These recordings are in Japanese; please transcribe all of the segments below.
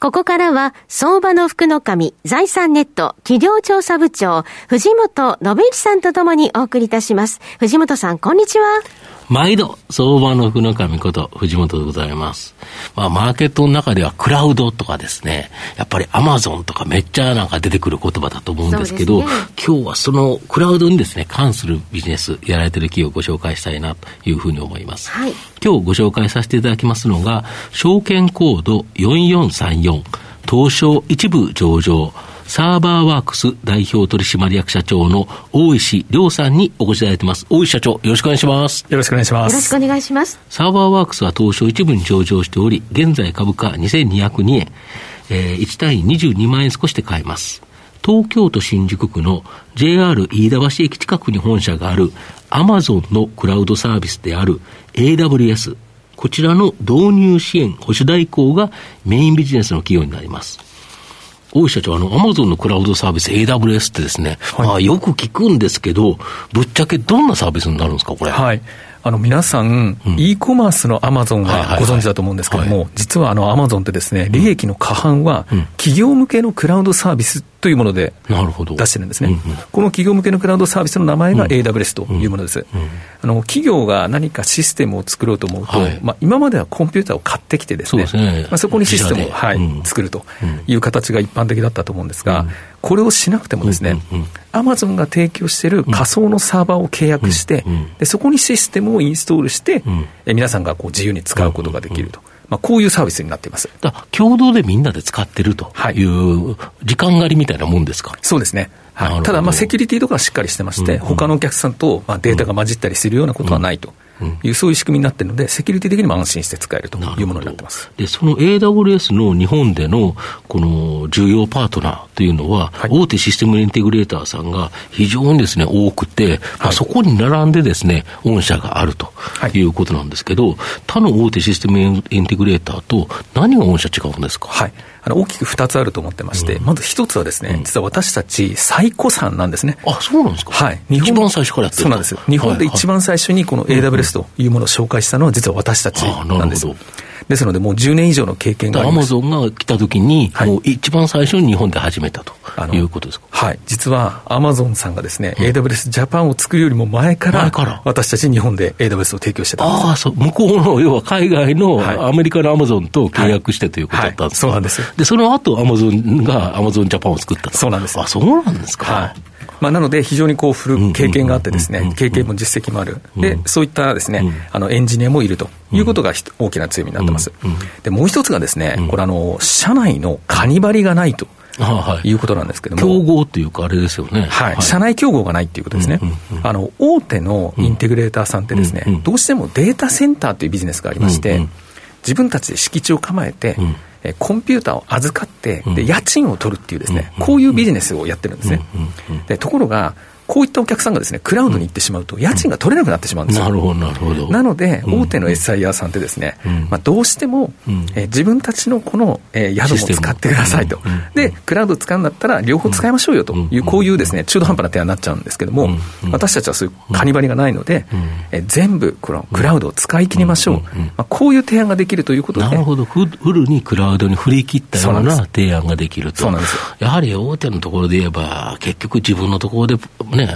ここからは相場の福の神財産ネット企業調査部長藤本信之さんとともにお送りいたします。藤本さん、こんにちは。毎度相場の福の神こと藤本でございます。マーケットの中ではクラウドとかですね、やっぱり Amazon とかめっちゃなんか出てくる言葉だと思うんですけど、今日はそのクラウドにですね関するビジネスやられている企業をご紹介したいなというふうに思います、はい。今日ご紹介させていただきますのが証券コード4434東証一部上場サーバーワークス代表取締役社長の大石亮さんにお越しいただいています。大石社長、よろしくお願いします。よろしくお願いします。よろしくお願いします。サーバーワークスは東証一部に上場しており、現在株価2202円、1単位22万円少しで買えます。東京都新宿区の JR 飯田橋駅近くに本社がある Amazon のクラウドサービスである AWS、 こちらの導入支援保守代行がメインビジネスの企業になります。大石社長、Amazon のクラウドサービス AWS ってですね、はい、よく聞くんですけど、ぶっちゃけどんなサービスになるんですか、これ。はい。皆さん、e コマースの Amazon はご存知だと思うんですけども、はいはいはい、実はAmazon ってですね、利益の過半は企業向けのクラウドサービスというもので出してるんですね、うんうん、この企業向けのクラウドサービスの名前が AWS というものです、うんうんうん、企業が何かシステムを作ろうと思うと、はい、今まではコンピューターを買ってきてですね、 そうですね、そこにシステムを、はい、うん、作るという形が一般的だったと思うんですが、うん、これをしなくてもですね、うんうんうん、Amazon が提供している仮想のサーバーを契約して、うんうん、でそこにシステムをインストールして、うん、皆さんがこう自由に使うことができると、うんうんうん、こういうサービスになっています。だから共同でみんなで使ってるという時間割りみたいなもんですか。はい、そうですね、はい、ただセキュリティとかはしっかりしてまして、うんうん、他のお客さんとデータが混じったりするようなことはないという、うん、そういう仕組みになっているので、セキュリティ的にも安心して使えるというものになっています。でその AWS の日本でのこの重要パートナーというのは、はい、大手システムインテグレーターさんが非常にですね多くて、はい、そこに並んでですね御社があるということなんですけど、はい、他の大手システムインテグレーターと何が御社違うんですか。はい、大きく2つあると思ってまして、うん、まず1つはですね、うん、実は私たち最古参なんですね。あ、そうなんですか。はい、一番最初からやってる。そうなんです。日本で一番最初にこの AWS というものを紹介したのは実は私たちなんです。ですのでもう10年以上の経験があります。アマゾンが来た時に、はい、もう一番最初に日本で始めたということですか。はい、実はアマゾンさんがですね、うん、AWS ジャパンを作るよりも前から私たち日本で AWS を提供してたんです。ああ、そう、向こうの要は海外のアメリカのアマゾンと契約してということだったんですか。はいはいはい、そうなんです。でその後アマゾンがアマゾンジャパンを作ったと。そうなんです。あ、そうなんですか。はい、なので非常にこう古く経験があってですね、経験も実績もある、でそういったですね、エンジニアもいるということが大きな強みになってます。でもう一つがですね、これ社内のカニバリがないということなんですけども、競合というかあれですよね。はい、社内競合がないということですね。大手のインテグレーターさんってですね、どうしてもデータセンターというビジネスがありまして、自分たちで敷地を構えてコンピューターを預かってで家賃を取るっていうですね、こういうビジネスをやってるんですね。でところがこういったお客さんがですねクラウドに行ってしまうと家賃が取れなくなってしまうんですよ。なるほどなるほど。なので大手の SIR さんってですね、どうしても自分たちのこの宿も使ってくださいと、でクラウド使うんだったら両方使いましょうよという、こういうですね中途半端な提案になっちゃうんですけども、私たちはそういうカニバリがないので、全部このクラウドを使い切りましょう、こういう提案ができるということで。なるほど、フルにクラウドに振り切ったような提案ができると。そうなんです。やはり大手のところで言えば結局自分のところでコン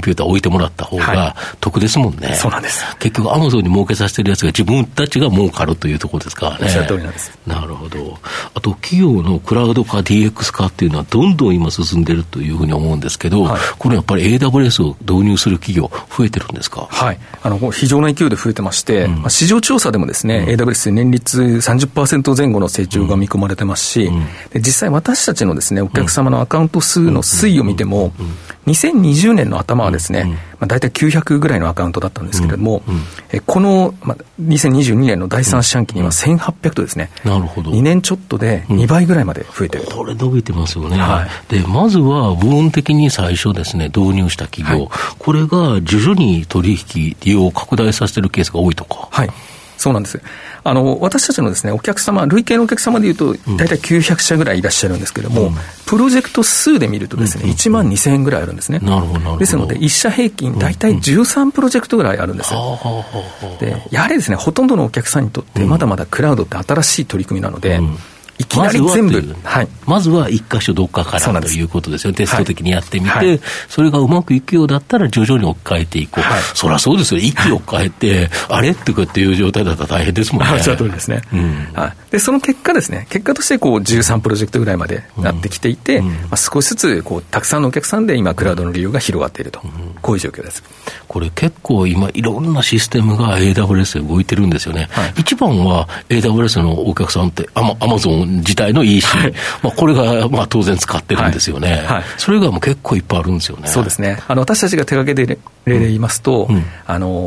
ピューター置いてもらった方が得ですもんね。はい、そうなんです。結局アマゾンに儲けさせてるやつが自分たちが儲かるというところですからね。おっしゃる通りなんです。なるほど。あと企業のクラウド化 DX 化っていうのはどんどん今進んでるというふうに思うんですけど、はい、これやっぱり AWS を導入する企業増えてるんですか。はい、非常な勢いで増えてまして、市場調査でもですね、AWS 年率 30% 前後の成長が見込まれてますし、で実際私たちのですねお客様のアカウント数の推移を見ても2020年の頭はですね、大体900ぐらいのアカウントだったんですけれども、この、2022年の第3四半期には1800とですね、なるほど、2年ちょっとで2倍ぐらいまで増えていると。これ伸びてますよね、はい、でまずは部分的に最初ですね導入した企業、はい、これが徐々に取引利用を拡大させているケースが多いとか。はい、そうなんです。私たちのですねお客様、累計のお客様でいうと大体900社ぐらいいらっしゃるんですけれども、プロジェクト数で見るとですね、1万2000円ぐらいあるんですね。なるほどなるほど。ですので1社平均大体13プロジェクトぐらいあるんです。でやはりですねほとんどのお客さんにとってまだまだクラウドって新しい取り組みなので、いきなり全部まずは一箇所どっかからということですよね。テスト的にやってみて、はい、それがうまくいくようだったら徐々に置き換えていこう、はい、そりゃそうですよ、一気に置き換えてあれっていう状態だったら大変ですもんね。そういうことですね、はい、でその結果ですね、結果としてこう13プロジェクトぐらいまでなってきていて、少しずつこうたくさんのお客さんで今クラウドの利用が広がっていると、こういう状況です。これ結構今いろんなシステムが AWS で動いてるんですよね、はい、一番は AWS のお客さんって Amazon自体の EC、はい、これが当然使ってるんですよね、はいはい、それがもう結構いっぱいあるんですよね。そうですね、私たちが手掛けている例で言いますと、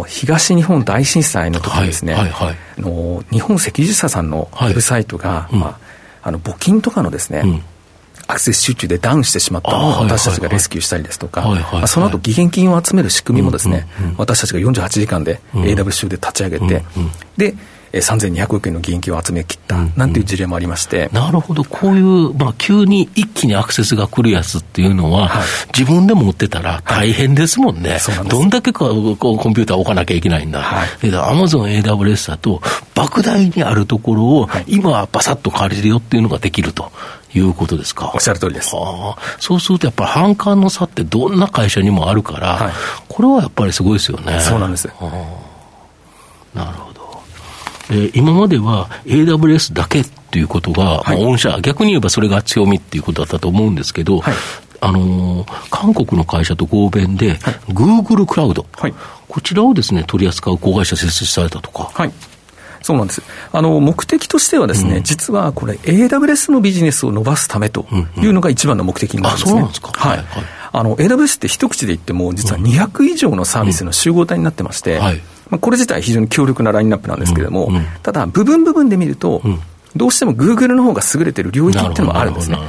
東日本大震災の時にですね、日本赤十字社さんのウェブサイトが、募金とかのですね、アクセス集中でダウンしてしまったのを私たちがレスキューしたりですとか、その後義援金を集める仕組みもですね、私たちが48時間で AWS で立ち上げて、で3200億円の義援金を集め切ったなんていう事例もありまして、なるほど。こういう、急に一気にアクセスが来るやつっていうのは、自分で持ってたら大変ですもんね、どんだけこうコンピューターを置かなきゃいけないんだ、Amazon AWS だと莫大にあるところを今バサッと借りるよっていうのができるということですか。おっしゃる通りです。そうするとやっぱり反感の差ってどんな会社にもあるから、これはやっぱりすごいですよね。そうなんです。なるほど。今までは AWS だけということが、御社、逆に言えばそれが強みっていうことだったと思うんですけど、韓国の会社と合弁で、Google クラウド、こちらをですね取り扱う子会社設立されたとか。そうなんです。目的としてはですね、実はこれ AWS のビジネスを伸ばすためというのが一番の目的になるんですね。そうなんですか。AWS って一口で言っても実は200以上のサービスの集合体になってまして、これ自体非常に強力なラインナップなんですけれども、ただ部分部分で見ると、どうしても Google の方が優れている領域っていうのもあるんですね。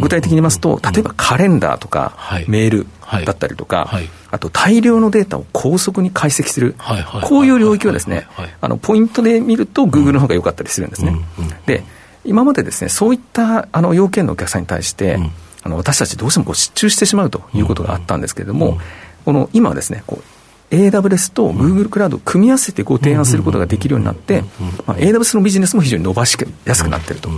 具体的に言いますと、例えばカレンダーとかメールだったりとか、あと大量のデータを高速に解析する、こういう領域はですね、ポイントで見ると Google の方が良かったりするんですね。で、今までですね、そういった要件のお客さんに対して、私たちどうしても失注してしまうということがあったんですけれども、今はですね、AWS と Google クラウドを組み合わせてご提案することができるようになって、AWS のビジネスも非常に伸ばしやすくなっていると、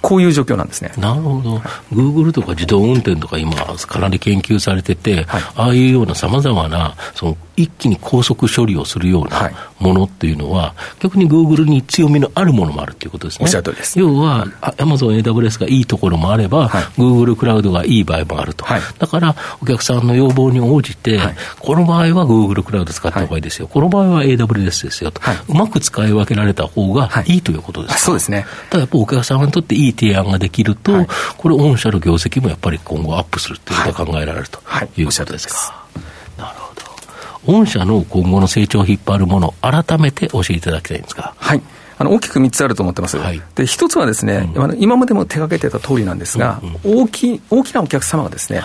こういう状況なんですね。なるほど。 Google とか自動運転とか今かなり研究されてて、ああいうようなさまざまなその一気に高速処理をするようなものっていうのは、逆に Google に強みのあるものもあるということですね。おっしゃる通りです。要は Amazon AWS がいいところもあれば、Google クラウドがいい場合もあると、だからお客さんの要望に応じて、この場合は Google クラウド使った方がいいですよ、この場合は AWS ですよと、うまく使い分けられた方がいいということですか。そうですね。ただやっぱりお客様にとっていい提案ができると、これ御社の業績もやっぱり今後アップするということが考えられるということですか。なるほど。御社の今後の成長を引っ張るもの、改めて教えていただきたいんですが。はい。大きく3つあると思ってます。で、1つはですね、今までも手掛けてた通りなんですが、大きなお客様がですね、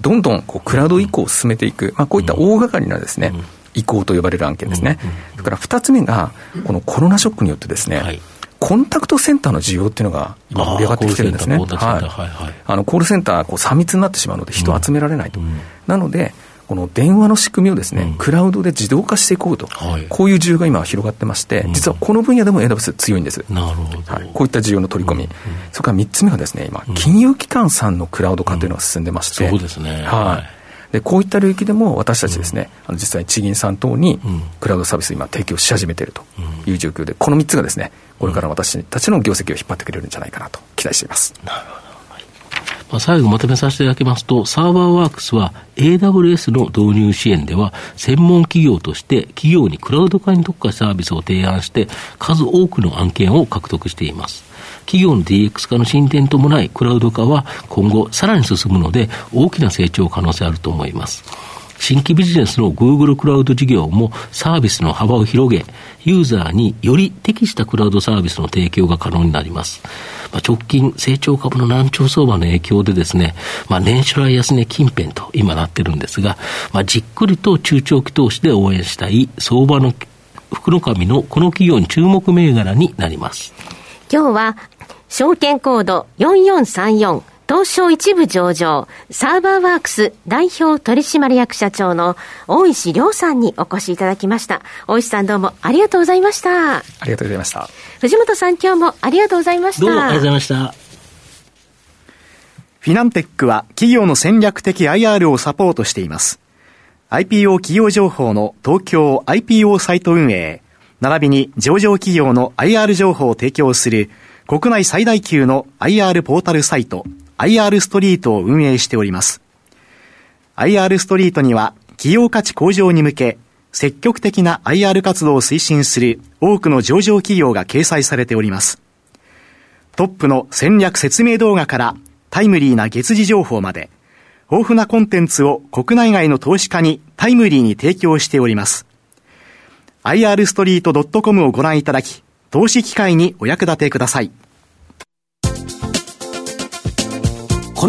どんどんクラウド移行を進めていく、こういった大掛かりなですね、移行と呼ばれる案件ですね。それから2つ目が、このコロナショックによってですね、コンタクトセンターの需要っていうのが今盛り上がってきてるんですね。コールセンター、3密になってしまうので人を集められないと。なので、この電話の仕組みをですね、クラウドで自動化していこうと、こういう需要が今広がってまして、実はこの分野でも AWS 強いんです。なるほど。こういった需要の取り込み、それから3つ目はですね、今金融機関さんのクラウド化というのが進んでまして、そうですね。でこういった領域でも私たちですね、実際地銀さん等にクラウドサービスを今提供し始めているという状況で、この3つがですね、これから私たちの業績を引っ張ってくれるんじゃないかなと期待しています。なるほど。最後まとめさせていただきますと、サーバーワークスは AWS の導入支援では、専門企業として企業にクラウド化に特化したサービスを提案して、数多くの案件を獲得しています。企業の DX 化の進展ともないクラウド化は今後さらに進むので、大きな成長可能性あると思います。新規ビジネスの Google クラウド事業もサービスの幅を広げ、ユーザーにより適したクラウドサービスの提供が可能になります。直近成長株の軟調相場の影響でですね、年初来安値近辺と今なってるんですが、じっくりと中長期投資で応援したい相場の福の神のこの企業に注目銘柄になります。今日は証券コード4434東証一部上場サーバーワークス代表取締役社長の大石亮さんにお越しいただきました。大石さん、どうもありがとうございました。ありがとうございました。藤本さん、今日もありがとうございました。どうもありがとうございました。フィナンテックは企業の戦略的 IR をサポートしています。 IPO 企業情報の東京 IPO サイト運営並びに上場企業の IR 情報を提供する国内最大級の IR ポータルサイトIR ストリートを運営しております。 IR ストリートには企業価値向上に向け積極的な IR 活動を推進する多くの上場企業が掲載されております。トップの戦略説明動画からタイムリーな月次情報まで豊富なコンテンツを国内外の投資家にタイムリーに提供しております。 IR ストリート .com をご覧いただき、投資機会にお役立てください。こ